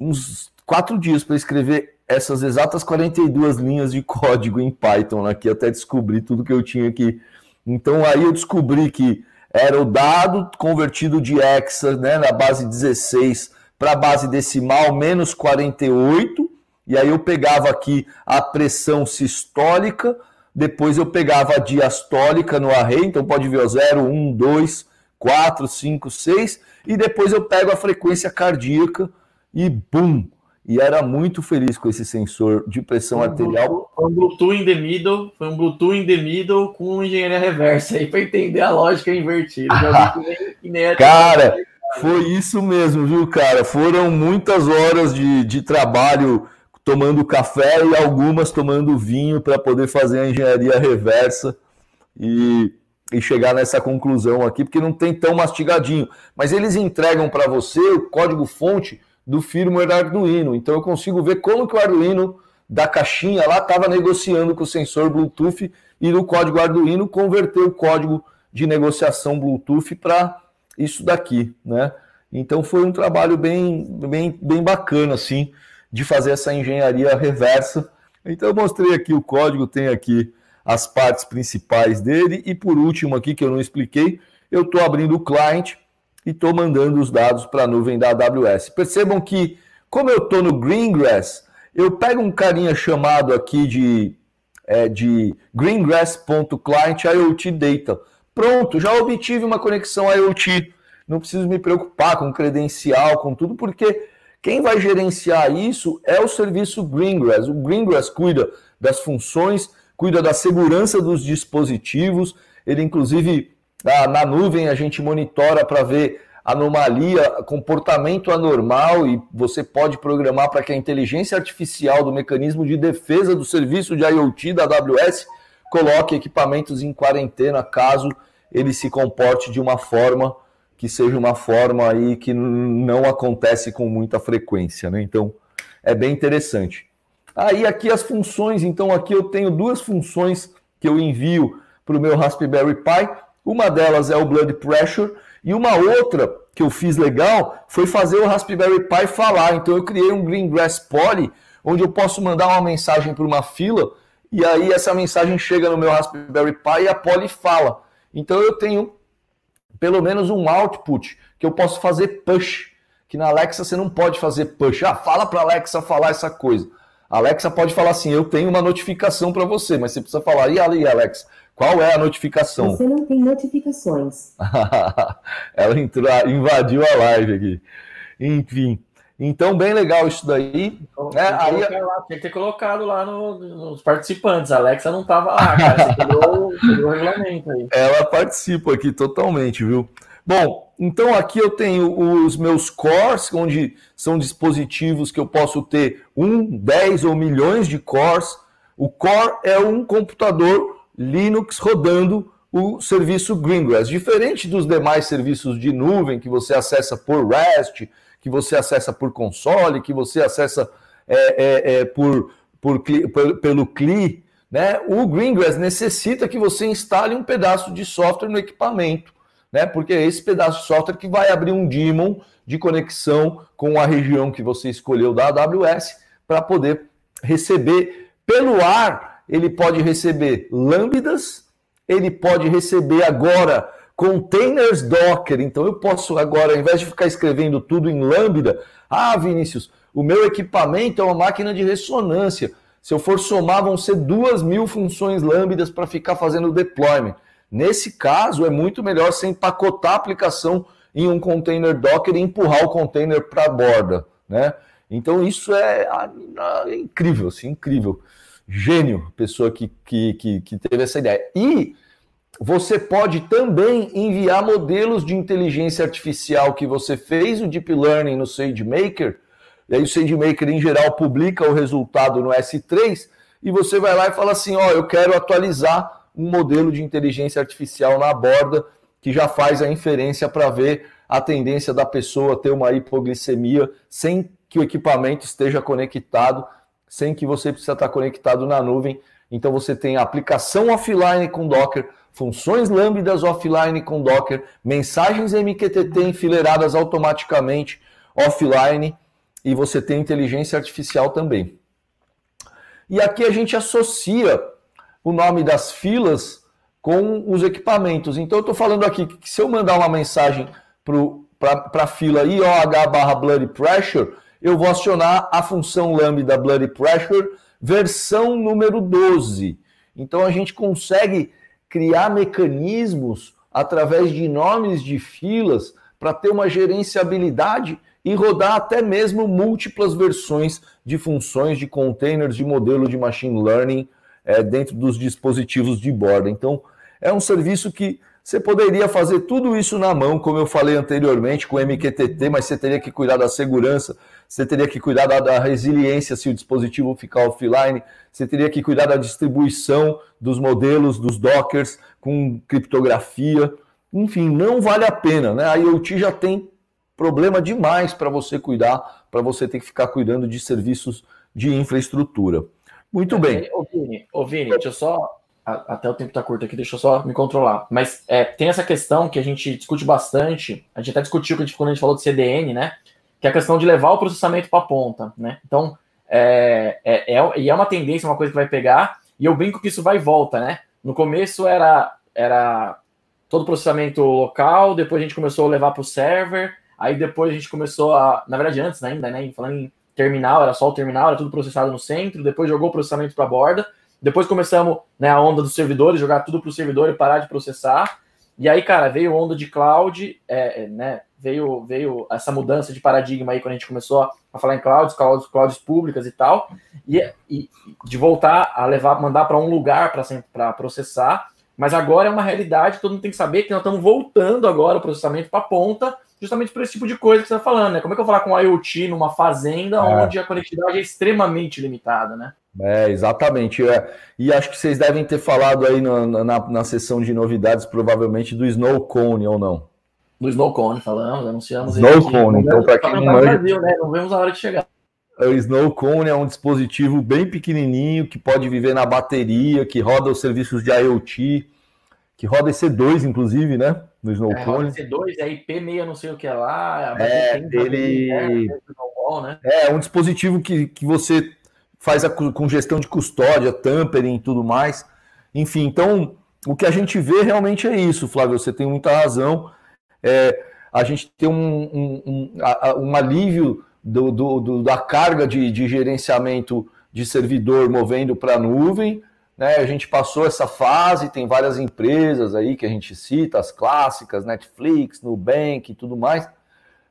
uns 4 dias para escrever essas exatas 42 linhas de código em Python aqui até descobrir tudo que eu tinha aqui. Então aí eu descobri que era o dado convertido de hexa, né, na base 16 para a base decimal, menos 48, e aí eu pegava aqui a pressão sistólica, depois eu pegava a diastólica no array, então pode ver, ó, 0, 1, 2, 4, 5, 6, e depois eu pego a frequência cardíaca e bum! E era muito feliz com esse sensor de pressão arterial. Foi um Bluetooth in the middle, com engenharia reversa, aí para entender a lógica invertida. Cara, foi isso mesmo, viu, cara? Foram muitas horas de trabalho tomando café e algumas tomando vinho para poder fazer a engenharia reversa e chegar nessa conclusão aqui, porque não tem tão mastigadinho. Mas eles entregam para você o código-fonte do firmware Arduino, então eu consigo ver como que o Arduino da caixinha lá estava negociando com o sensor Bluetooth e no código Arduino converter o código de negociação Bluetooth para isso daqui, né? Então foi um trabalho bem bacana, assim, de fazer essa engenharia reversa. Então eu mostrei aqui o código, tem aqui as partes principais dele e por último aqui, que eu não expliquei, eu estou abrindo o client e estou mandando os dados para a nuvem da AWS. Percebam que, como eu estou no Greengrass, eu pego um carinha chamado aqui de greengrass.client IoT data. Pronto, já obtive uma conexão IoT. Não preciso me preocupar com credencial, com tudo, porque quem vai gerenciar isso é o serviço Greengrass. O Greengrass cuida das funções, cuida da segurança dos dispositivos, ele inclusive... Na nuvem a gente monitora para ver anomalia, comportamento anormal e você pode programar para que a inteligência artificial do mecanismo de defesa do serviço de IoT da AWS coloque equipamentos em quarentena caso ele se comporte de uma forma que seja uma forma aí que não acontece com muita frequência, né? Então é bem interessante. Aí aqui as funções, então aqui eu tenho duas funções que eu envio para o meu Raspberry Pi. Uma delas é o Blood Pressure e uma outra que eu fiz legal foi fazer o Raspberry Pi falar. Então eu criei um Greengrass Poly, onde eu posso mandar uma mensagem para uma fila e aí essa mensagem chega no meu Raspberry Pi e a Poly fala. Então eu tenho pelo menos um output que eu posso fazer push, que na Alexa você não pode fazer push. Ah, fala para a Alexa falar essa coisa. A Alexa pode falar assim, eu tenho uma notificação para você, mas você precisa falar, e ali, Alexa? Qual é a notificação? Você não tem notificações. Ela entrou, invadiu a live aqui. Enfim. Então, bem legal isso daí. Tinha que ter colocado lá nos participantes. A Alexa não estava lá, cara. Você pegou o regulamento aí. Ela participa aqui totalmente, viu? Bom, então aqui eu tenho os meus cores, onde são dispositivos que eu posso ter 10 ou milhões de cores. O core é um computador Linux rodando o serviço Greengrass. Diferente dos demais serviços de nuvem que você acessa por REST, que você acessa por console, que você acessa pelo CLI, né? O Greengrass necessita que você instale um pedaço de software no equipamento, né? Porque é esse pedaço de software que vai abrir um daemon de conexão com a região que você escolheu da AWS para poder receber pelo ar. Ele pode receber lambdas, ele pode receber agora containers Docker. Então eu posso agora, ao invés de ficar escrevendo tudo em lambda, Vinícius, o meu equipamento é uma máquina de ressonância. Se eu for somar, vão ser 2.000 funções lambdas para ficar fazendo deployment. Nesse caso, é muito melhor você empacotar a aplicação em um container Docker e empurrar o container para a borda, né? Então isso é incrível, assim, incrível. Gênio, pessoa que teve essa ideia. E você pode também enviar modelos de inteligência artificial que você fez o Deep Learning no SageMaker, e aí o SageMaker em geral publica o resultado no S3, e você vai lá e fala assim, ó, eu quero atualizar um modelo de inteligência artificial na borda que já faz a inferência para ver a tendência da pessoa ter uma hipoglicemia sem que o equipamento esteja conectado, sem que você precisa estar conectado na nuvem. Então você tem a aplicação offline com Docker, funções lambdas offline com Docker, mensagens MQTT enfileiradas automaticamente offline e você tem inteligência artificial também. E aqui a gente associa o nome das filas com os equipamentos. Então eu estou falando aqui que se eu mandar uma mensagem para a fila IOH/BloodPressure, eu vou acionar a função lambda BloodPressure versão número 12. Então a gente consegue criar mecanismos através de nomes de filas para ter uma gerenciabilidade e rodar até mesmo múltiplas versões de funções, de containers, de modelo de machine learning dentro dos dispositivos de borda. Então, é um serviço que você poderia fazer tudo isso na mão, como eu falei anteriormente, com MQTT, mas você teria que cuidar da segurança, você teria que cuidar da resiliência se o dispositivo ficar offline, você teria que cuidar da distribuição dos modelos, dos dockers, com criptografia. Enfim, não vale a pena, né? A IoT já tem problema demais para você cuidar, para você ter que ficar cuidando de serviços de infraestrutura. Muito bem. Ô Vini, deixa eu só... Até o tempo está curto aqui, deixa eu só me controlar. Mas tem essa questão que a gente discute bastante, a gente até discutiu quando a gente falou de CDN, né? Que é a questão de levar o processamento para a ponta, né? Então, é uma tendência, uma coisa que vai pegar, e eu brinco que isso vai e volta, né? No começo era todo processamento local, depois a gente começou a levar para o server, aí depois a gente começou a... Na verdade, antes ainda, né? Falando em terminal, era só o terminal, era tudo processado no centro, depois jogou o processamento para a borda. Depois começamos, né, a onda dos servidores, jogar tudo para o servidor e parar de processar. E aí, cara, veio onda de cloud, né, veio essa mudança de paradigma aí quando a gente começou a falar em clouds públicas e tal. E de voltar a mandar para um lugar para processar. Mas agora é uma realidade que todo mundo tem que saber que nós estamos voltando agora o processamento para a ponta, justamente por esse tipo de coisa que você está falando, né? Como é que eu vou falar com um IoT numa fazenda onde a conectividade é extremamente limitada, né? Exatamente. E acho que vocês devem ter falado aí na sessão de novidades, provavelmente, do Snowcone, ou não? Do Snowcone, falamos, anunciamos. Snowcone, então, para quem não manja... Brasil, né? Não vemos a hora de chegar. O Snowcone é um dispositivo bem pequenininho, que pode viver na bateria, que roda os serviços de IoT, que roda EC2, inclusive, né? No Snowcone. EC2, é IP6, não sei o que é lá. É um dispositivo que você... faz a congestão de custódia, tampering e tudo mais. Enfim, então, o que a gente vê realmente é isso, Flávio, você tem muita razão. A gente tem um alívio da carga de gerenciamento de servidor movendo para a nuvem, né? A gente passou essa fase, tem várias empresas aí que a gente cita, as clássicas, Netflix, Nubank e tudo mais,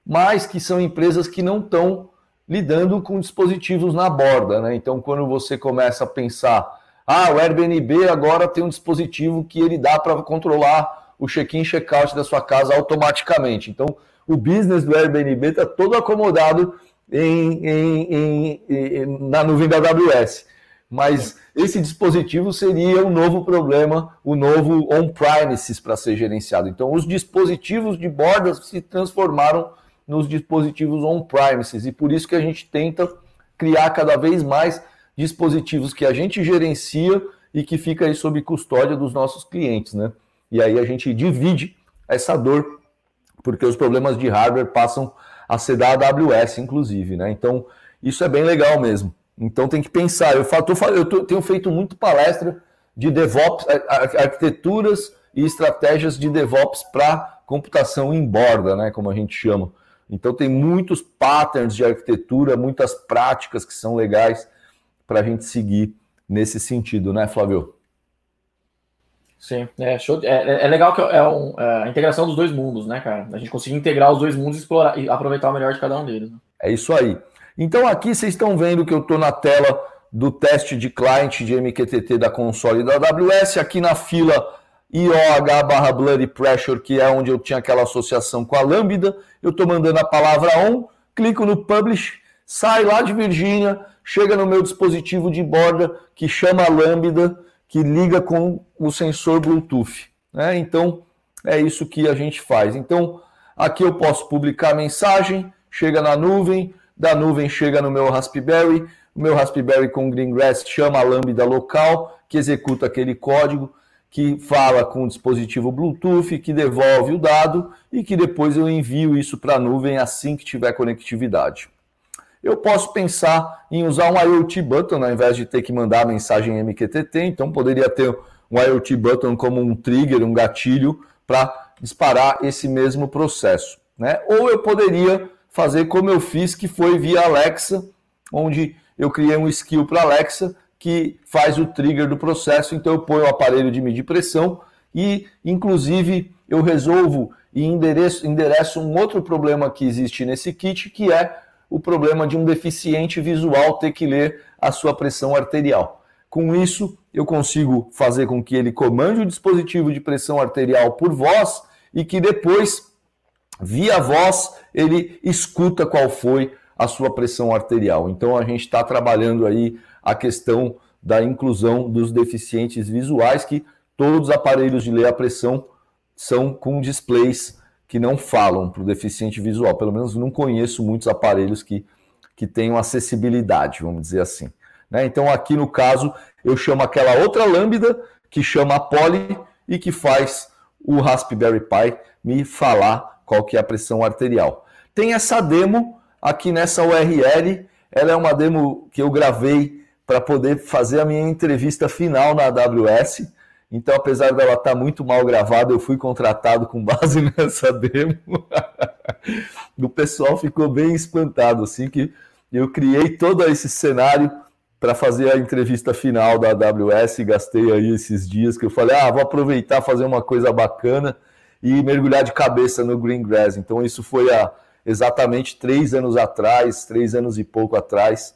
mas que são empresas que não estão lidando com dispositivos na borda, né? Então, quando você começa a pensar, o Airbnb agora tem um dispositivo que ele dá para controlar o check-in e check-out da sua casa automaticamente. Então, o business do Airbnb está todo acomodado na nuvem da AWS. Mas esse dispositivo seria o novo problema, o novo on-premises para ser gerenciado. Então, os dispositivos de borda se transformaram nos dispositivos on-premises, e por isso que a gente tenta criar cada vez mais dispositivos que a gente gerencia e que fica aí sob custódia dos nossos clientes, né? E aí a gente divide essa dor, porque os problemas de hardware passam a ser da AWS, inclusive, né? Então, isso é bem legal mesmo. Então, tem que pensar. Eu tenho feito muito palestra de DevOps, arquiteturas e estratégias de DevOps para computação em borda, né? Como a gente chama. Então, tem muitos patterns de arquitetura, muitas práticas que são legais para a gente seguir nesse sentido, né, Flávio? Sim, show. É legal que a integração dos dois mundos, né, cara? A gente conseguir integrar os dois mundos explorar, e aproveitar o melhor de cada um deles. Né? É isso aí. Então, aqui vocês estão vendo que eu estou na tela do teste de client de MQTT da console da AWS, aqui na fila IOH/BloodPressure, que é onde eu tinha aquela associação com a Lambda, eu estou mandando a palavra on, clico no Publish, sai lá de Virgínia, chega no meu dispositivo de borda, que chama a Lambda, que liga com o sensor Bluetooth. Né? Então, é isso que a gente faz. Então, aqui eu posso publicar a mensagem, chega na nuvem, da nuvem chega no meu Raspberry, o meu Raspberry com Greengrass chama a Lambda local, que executa aquele código, que fala com o dispositivo Bluetooth, que devolve o dado e que depois eu envio isso para a nuvem assim que tiver conectividade. Eu posso pensar em usar um IoT button, ao invés de ter que mandar a mensagem MQTT, então poderia ter um IoT button como um trigger, um gatilho, para disparar esse mesmo processo, né? Ou eu poderia fazer como eu fiz, que foi via Alexa, onde eu criei um skill para Alexa, que faz o trigger do processo, então eu ponho o aparelho de medir pressão e, inclusive, eu resolvo e endereço um outro problema que existe nesse kit, que é o problema de um deficiente visual ter que ler a sua pressão arterial. Com isso, eu consigo fazer com que ele comande o dispositivo de pressão arterial por voz e que depois, via voz, ele escuta qual foi a sua pressão arterial. Então, a gente está trabalhando aí a questão da inclusão dos deficientes visuais, que todos os aparelhos de ler a pressão são com displays que não falam para o deficiente visual. Pelo menos não conheço muitos aparelhos que tenham acessibilidade, vamos dizer assim, né? Então, aqui no caso, eu chamo aquela outra lambda, que chama a Poly, e que faz o Raspberry Pi me falar qual que é a pressão arterial. Tem essa demo aqui nessa URL, ela é uma demo que eu gravei para poder fazer a minha entrevista final na AWS. Então, apesar dela estar muito mal gravada, eu fui contratado com base nessa demo. O pessoal ficou bem espantado, assim, que eu criei todo esse cenário para fazer a entrevista final da AWS. Gastei aí esses dias que eu falei, vou aproveitar, fazer uma coisa bacana e mergulhar de cabeça no Greengrass. Então, isso foi há exatamente 3 anos atrás, 3 anos e pouco atrás.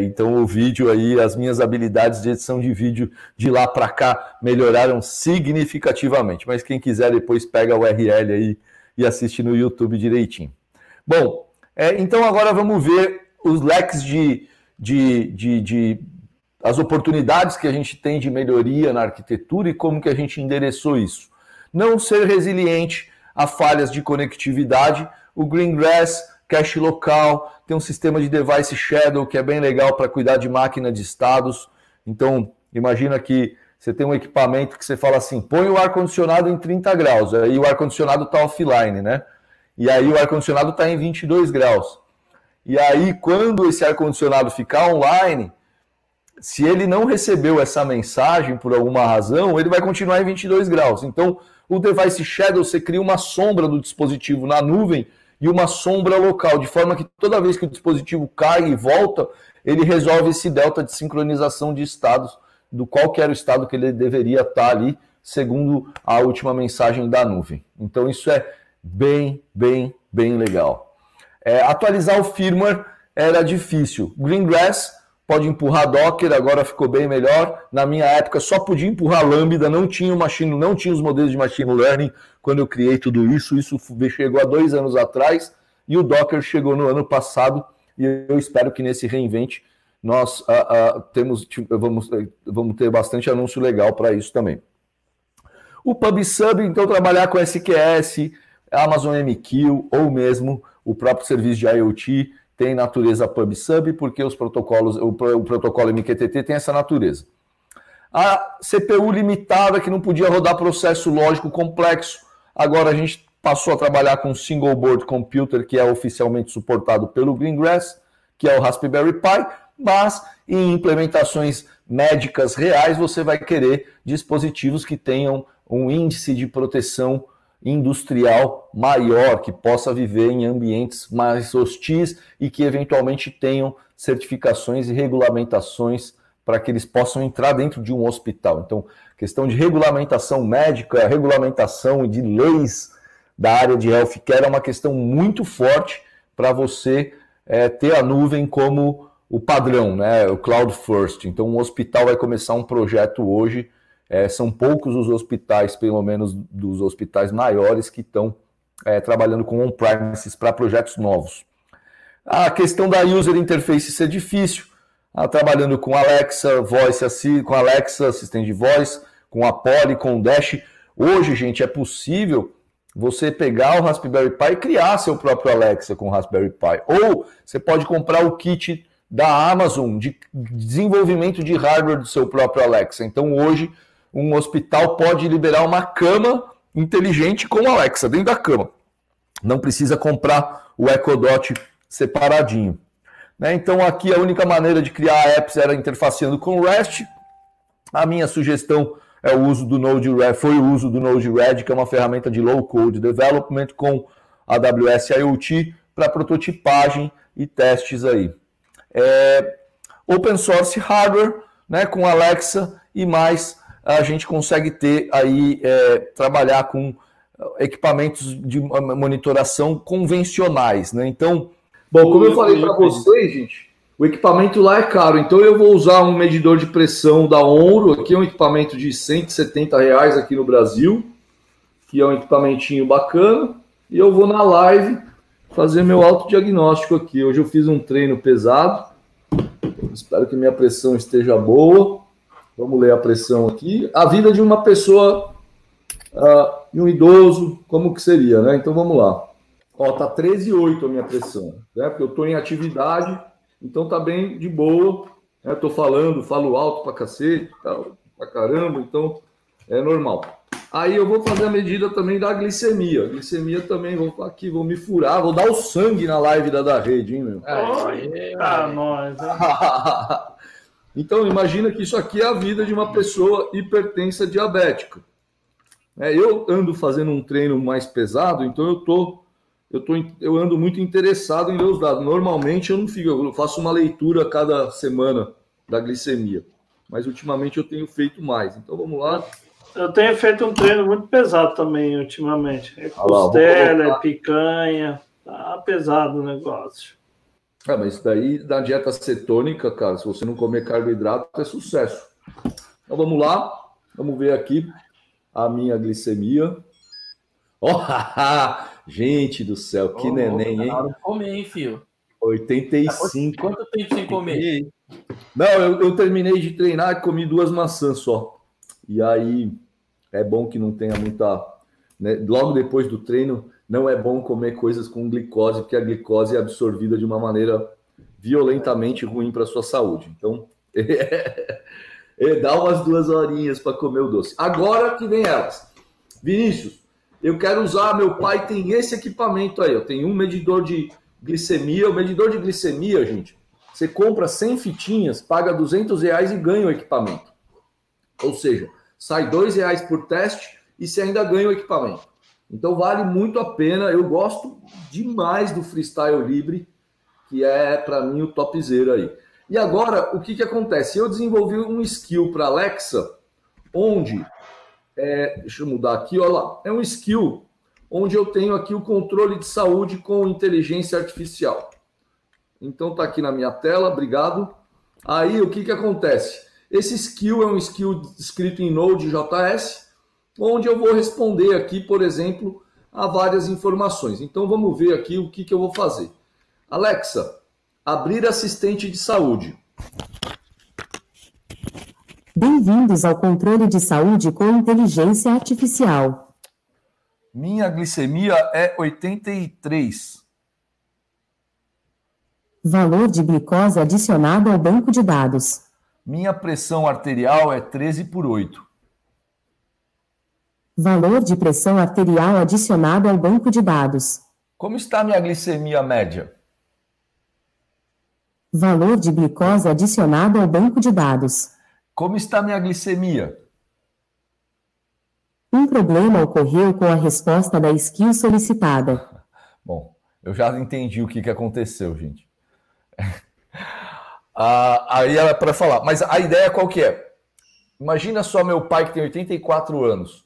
Então o vídeo aí, as minhas habilidades de edição de vídeo de lá para cá melhoraram significativamente, mas quem quiser depois pega a URL aí e assiste no YouTube direitinho. Bom, então agora vamos ver os leques de as oportunidades que a gente tem de melhoria na arquitetura e como que a gente endereçou isso. Não ser resiliente a falhas de conectividade, o Greengrass, cache local, tem um sistema de device shadow que é bem legal para cuidar de máquina de estados. Então, imagina que você tem um equipamento que você fala assim, põe o ar-condicionado em 30 graus, aí o ar-condicionado está offline, né? E aí o ar-condicionado está em 22 graus. E aí, quando esse ar-condicionado ficar online, se ele não recebeu essa mensagem por alguma razão, ele vai continuar em 22 graus. Então, o device shadow, você cria uma sombra do dispositivo na nuvem, e uma sombra local, de forma que toda vez que o dispositivo cai e volta, ele resolve esse delta de sincronização de estados, do qual que era o estado que ele deveria estar ali, segundo a última mensagem da nuvem. Então isso é bem legal. Atualizar o firmware era difícil. Greengrass pode empurrar Docker, agora ficou bem melhor. Na minha época só podia empurrar Lambda, não tinha os modelos de Machine Learning quando eu criei tudo isso. Isso chegou há 2 anos atrás e o Docker chegou no ano passado e eu espero que nesse reinvent nós vamos ter bastante anúncio legal para isso também. O PubSub, então trabalhar com SQS, Amazon MQ ou mesmo o próprio serviço de IoT, tem natureza PubSub, porque o protocolo MQTT tem essa natureza. A CPU limitada, que não podia rodar processo lógico complexo, agora a gente passou a trabalhar com Single Board Computer, que é oficialmente suportado pelo Greengrass, que é o Raspberry Pi, mas em implementações médicas reais, você vai querer dispositivos que tenham um índice de proteção industrial maior, que possa viver em ambientes mais hostis e que eventualmente tenham certificações e regulamentações para que eles possam entrar dentro de um hospital. Então, questão de regulamentação médica, regulamentação de leis da área de healthcare é uma questão muito forte para você ter a nuvem como o padrão, né? O cloud first. Então, um hospital vai começar um projeto hoje. São poucos os hospitais, pelo menos dos hospitais maiores, que estão trabalhando com on-premises para projetos novos. A questão da user interface ser difícil, trabalhando com Alexa, assistente de voz, com a Poly, com o Dash. Hoje, gente, é possível você pegar o Raspberry Pi e criar seu próprio Alexa com o Raspberry Pi. Ou você pode comprar o kit da Amazon de desenvolvimento de hardware do seu próprio Alexa. Então, hoje, um hospital pode liberar uma cama inteligente com o Alexa dentro da cama. Não precisa comprar o Echo Dot separadinho. Né? Então aqui a única maneira de criar apps era interfaceando com o REST. A minha sugestão é o uso do Node-RED, foi o uso do Node-RED, que é uma ferramenta de low-code development com AWS IoT para prototipagem e testes aí. Open source hardware, né, com Alexa e mais, a gente consegue ter aí, trabalhar com equipamentos de monitoração convencionais, né? Então, bom, como eu falei para vocês, gente, o equipamento lá é caro, então eu vou usar um medidor de pressão da Onro, aqui é um equipamento de R$170 aqui no Brasil, que é um equipamentinho bacana, e eu vou na live fazer meu autodiagnóstico aqui. Hoje eu fiz um treino pesado, espero que minha pressão esteja boa. Vamos ler a pressão aqui. A vida de uma pessoa, de um idoso, como que seria, né? Então vamos lá. Ó, tá 13,8 a minha pressão, né? Porque eu tô em atividade, então tá bem de boa. Né? Tô falando, falo alto pra cacete, pra caramba, então é normal. Aí eu vou fazer a medida também da glicemia. A glicemia também, vou aqui, vou me furar, vou dar o sangue na live da rede, hein, meu? Nós, hein? Então, imagina que isso aqui é a vida de uma pessoa hipertensa diabética. Eu ando fazendo um treino mais pesado, então eu ando muito interessado em ler os dados. Normalmente eu não fico, eu faço uma leitura a cada semana da glicemia, mas ultimamente eu tenho feito mais. Então, vamos lá. Eu tenho feito um treino muito pesado também ultimamente. É costela, é picanha, tá pesado o negócio. Mas isso daí, da dieta cetônica, cara, se você não comer carboidrato, é sucesso. Então, vamos lá. Vamos ver aqui a minha glicemia. Oh, gente do céu, que neném, hein? Hora de comer, hein, filho? 85. Quanto tempo sem comer? Não, eu terminei de treinar e comi 2 maçãs só. E aí, é bom que não tenha muita... Né? Logo depois do treino... Não é bom comer coisas com glicose, porque a glicose é absorvida de uma maneira violentamente ruim para a sua saúde. Então, dá umas 2 horinhas para comer o doce. Agora que vem elas. Vinícius, eu quero usar, meu pai tem esse equipamento aí. Eu tenho um medidor de glicemia. O medidor de glicemia, gente, você compra 100 fitinhas, paga R$200 e ganha o equipamento. Ou seja, sai R$2 por teste e você ainda ganha o equipamento. Então, vale muito a pena. Eu gosto demais do freestyle livre, que é, para mim, o topzera aí. E agora, o que acontece? Eu desenvolvi um skill para Alexa, onde... deixa eu mudar aqui, olha lá. É um skill onde eu tenho aqui o controle de saúde com inteligência artificial. Então, tá aqui na minha tela, obrigado. Aí, o que acontece? Esse skill é um skill escrito em Node.js, onde eu vou responder aqui, por exemplo, a várias informações. Então, vamos ver aqui o que eu vou fazer. Alexa, abrir assistente de saúde. Bem-vindos ao controle de saúde com inteligência artificial. Minha glicemia é 83. Valor de glicose adicionado ao banco de dados. Minha pressão arterial é 13/8. Valor de pressão arterial adicionado ao banco de dados. Como está minha glicemia média? Valor de glicose adicionado ao banco de dados. Como está minha glicemia? Um problema ocorreu com a resposta da skill solicitada. Bom, eu já entendi o que aconteceu, gente. Aí era para falar, mas a ideia qual que é? Imagina só meu pai que tem 84 anos.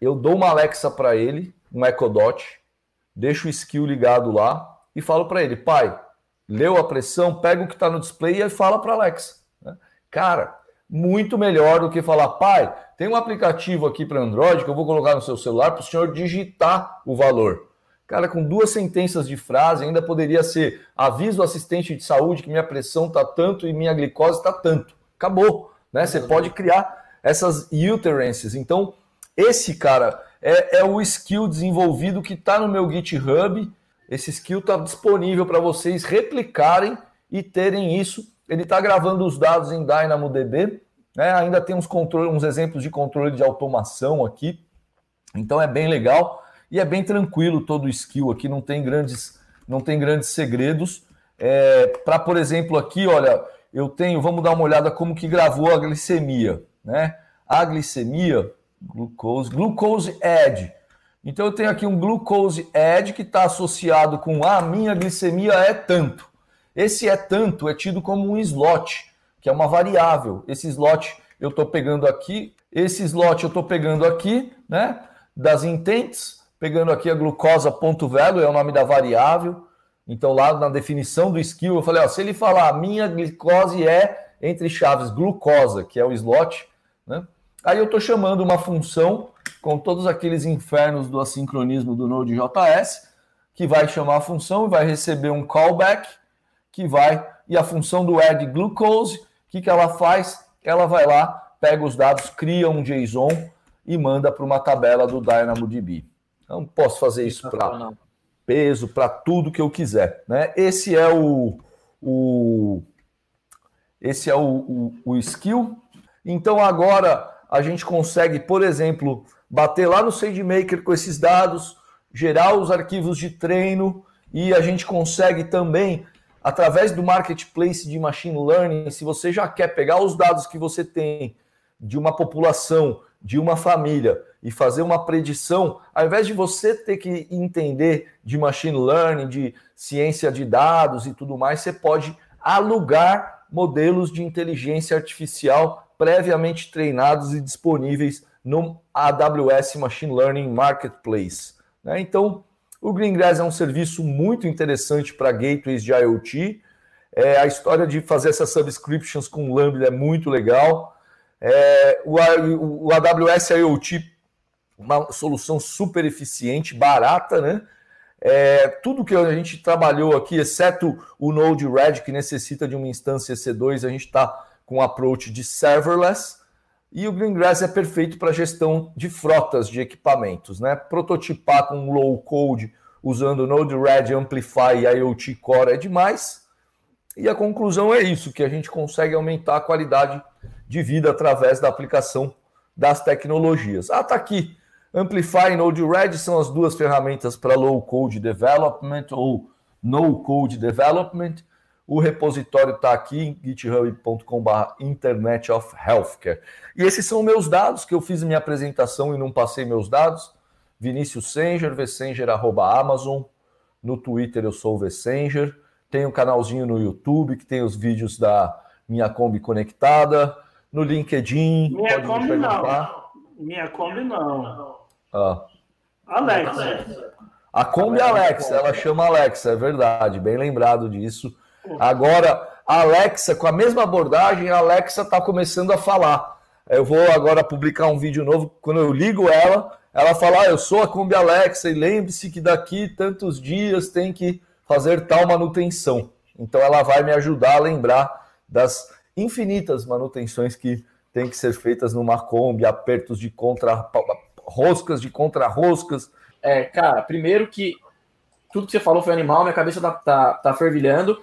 Eu dou uma Alexa para ele, um Echo Dot, deixo o skill ligado lá e falo para ele, pai, leu a pressão, pega o que está no display e fala para Alexa. Cara, muito melhor do que falar, pai, tem um aplicativo aqui para Android que eu vou colocar no seu celular para o senhor digitar o valor. Cara, com 2 sentenças de frase ainda poderia ser, aviso o assistente de saúde que minha pressão está tanto e minha glicose está tanto. Acabou, né? Você pode criar essas utterances. Então, esse, cara, é o skill desenvolvido que está no meu GitHub. Esse skill está disponível para vocês replicarem e terem isso. Ele está gravando os dados em DynamoDB. Né? Ainda tem uns exemplos de controle de automação aqui. Então, é bem legal e é bem tranquilo todo o skill aqui. Não tem grandes segredos. para, por exemplo, aqui, olha, eu tenho, vamos dar uma olhada como que gravou a glicemia, né? A glicemia, glucose add. Então eu tenho aqui um glucose add que está associado com a minha glicemia é tanto. Esse é tanto é tido como um slot, que é uma variável. Esse slot eu estou pegando aqui, né? Das intents, pegando aqui a glucosa.value, é o nome da variável. Então lá na definição do skill eu falei, ó, se ele falar minha glicose é, entre chaves, glucosa, que é o slot, né? Aí eu estou chamando uma função com todos aqueles infernos do assincronismo do Node.js, que vai chamar a função e vai receber um callback, que vai, e a função do add glucose, o que, que ela faz? Ela vai lá, pega os dados, cria um JSON e manda para uma tabela do DynamoDB. Então posso fazer isso para peso, para tudo que eu quiser, né? Esse é o skill. Então agora a gente consegue, por exemplo, bater lá no SageMaker com esses dados, gerar os arquivos de treino, e a gente consegue também, através do marketplace de machine learning, se você já quer pegar os dados que você tem de uma população, de uma família, e fazer uma predição, ao invés de você ter que entender de machine learning, de ciência de dados e tudo mais, você pode alugar modelos de inteligência artificial previamente treinados e disponíveis no AWS Machine Learning Marketplace, né? Então, o Greengrass é um serviço muito interessante para gateways de IoT. A história de fazer essas subscriptions com Lambda é muito legal. O AWS IoT, uma solução super eficiente, barata, né? Tudo que a gente trabalhou aqui, exceto o Node-RED, que necessita de uma instância EC2, a gente está com um approach de serverless, e o Greengrass é perfeito para gestão de frotas de equipamentos, né? Prototipar com low-code usando Node-RED, Amplify e IoT Core é demais. E a conclusão é isso, que a gente consegue aumentar a qualidade de vida através da aplicação das tecnologias. Ah, tá aqui. Amplify e Node-RED são as duas ferramentas para low-code development ou no-code development. O repositório está aqui em github.com/internet-of-healthcare. E esses são meus dados, que eu fiz minha apresentação e não passei meus dados. Vinícius Senger, vsenger@amazon. No Twitter eu sou o vsenger. Tenho um canalzinho no YouTube que tem os vídeos da Minha Kombi Conectada. No LinkedIn, Minha Kombi não. Minha Kombi não. Ah. Alexa. A Kombi Alexa, ela chama Alexa, é verdade. Bem lembrado disso. Agora, a Alexa, com a mesma abordagem, a Alexa está começando a falar. Eu vou agora publicar um vídeo novo. Quando eu ligo ela, ela fala, eu sou a Kombi Alexa e lembre-se que daqui tantos dias tem que fazer tal manutenção. Então, ela vai me ajudar a lembrar das infinitas manutenções que tem que ser feitas numa Kombi, apertos de contra-roscas, Cara, primeiro que tudo que você falou foi animal, minha cabeça tá fervilhando.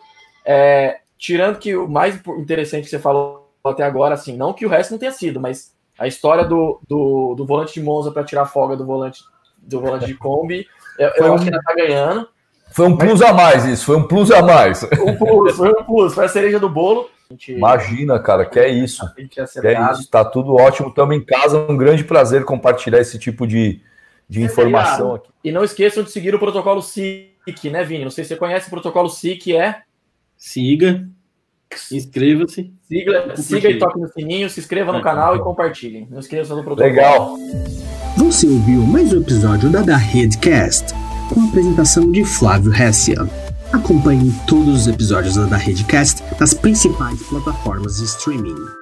Tirando que o mais interessante que você falou até agora, assim, não que o resto não tenha sido, mas a história do volante de Monza para tirar a folga do volante de Kombi, eu acho que ainda tá ganhando. Foi um plus a mais isso, foi um plus, foi a cereja do bolo. Imagina, cara, que é isso. Tá tudo ótimo, estamos em casa, um grande prazer compartilhar esse tipo de informação aqui. E não esqueçam de seguir o protocolo SIC, né, Vini? Não sei se você conhece o protocolo SIC, Siga, inscreva-se. Siga e toque no sininho, se inscreva no canal e compartilhem. Não esqueça do protocolo. Legal. Você ouviu mais um episódio da Redcast, com a apresentação de Flávio Hessia. Acompanhe todos os episódios da Redcast nas principais plataformas de streaming.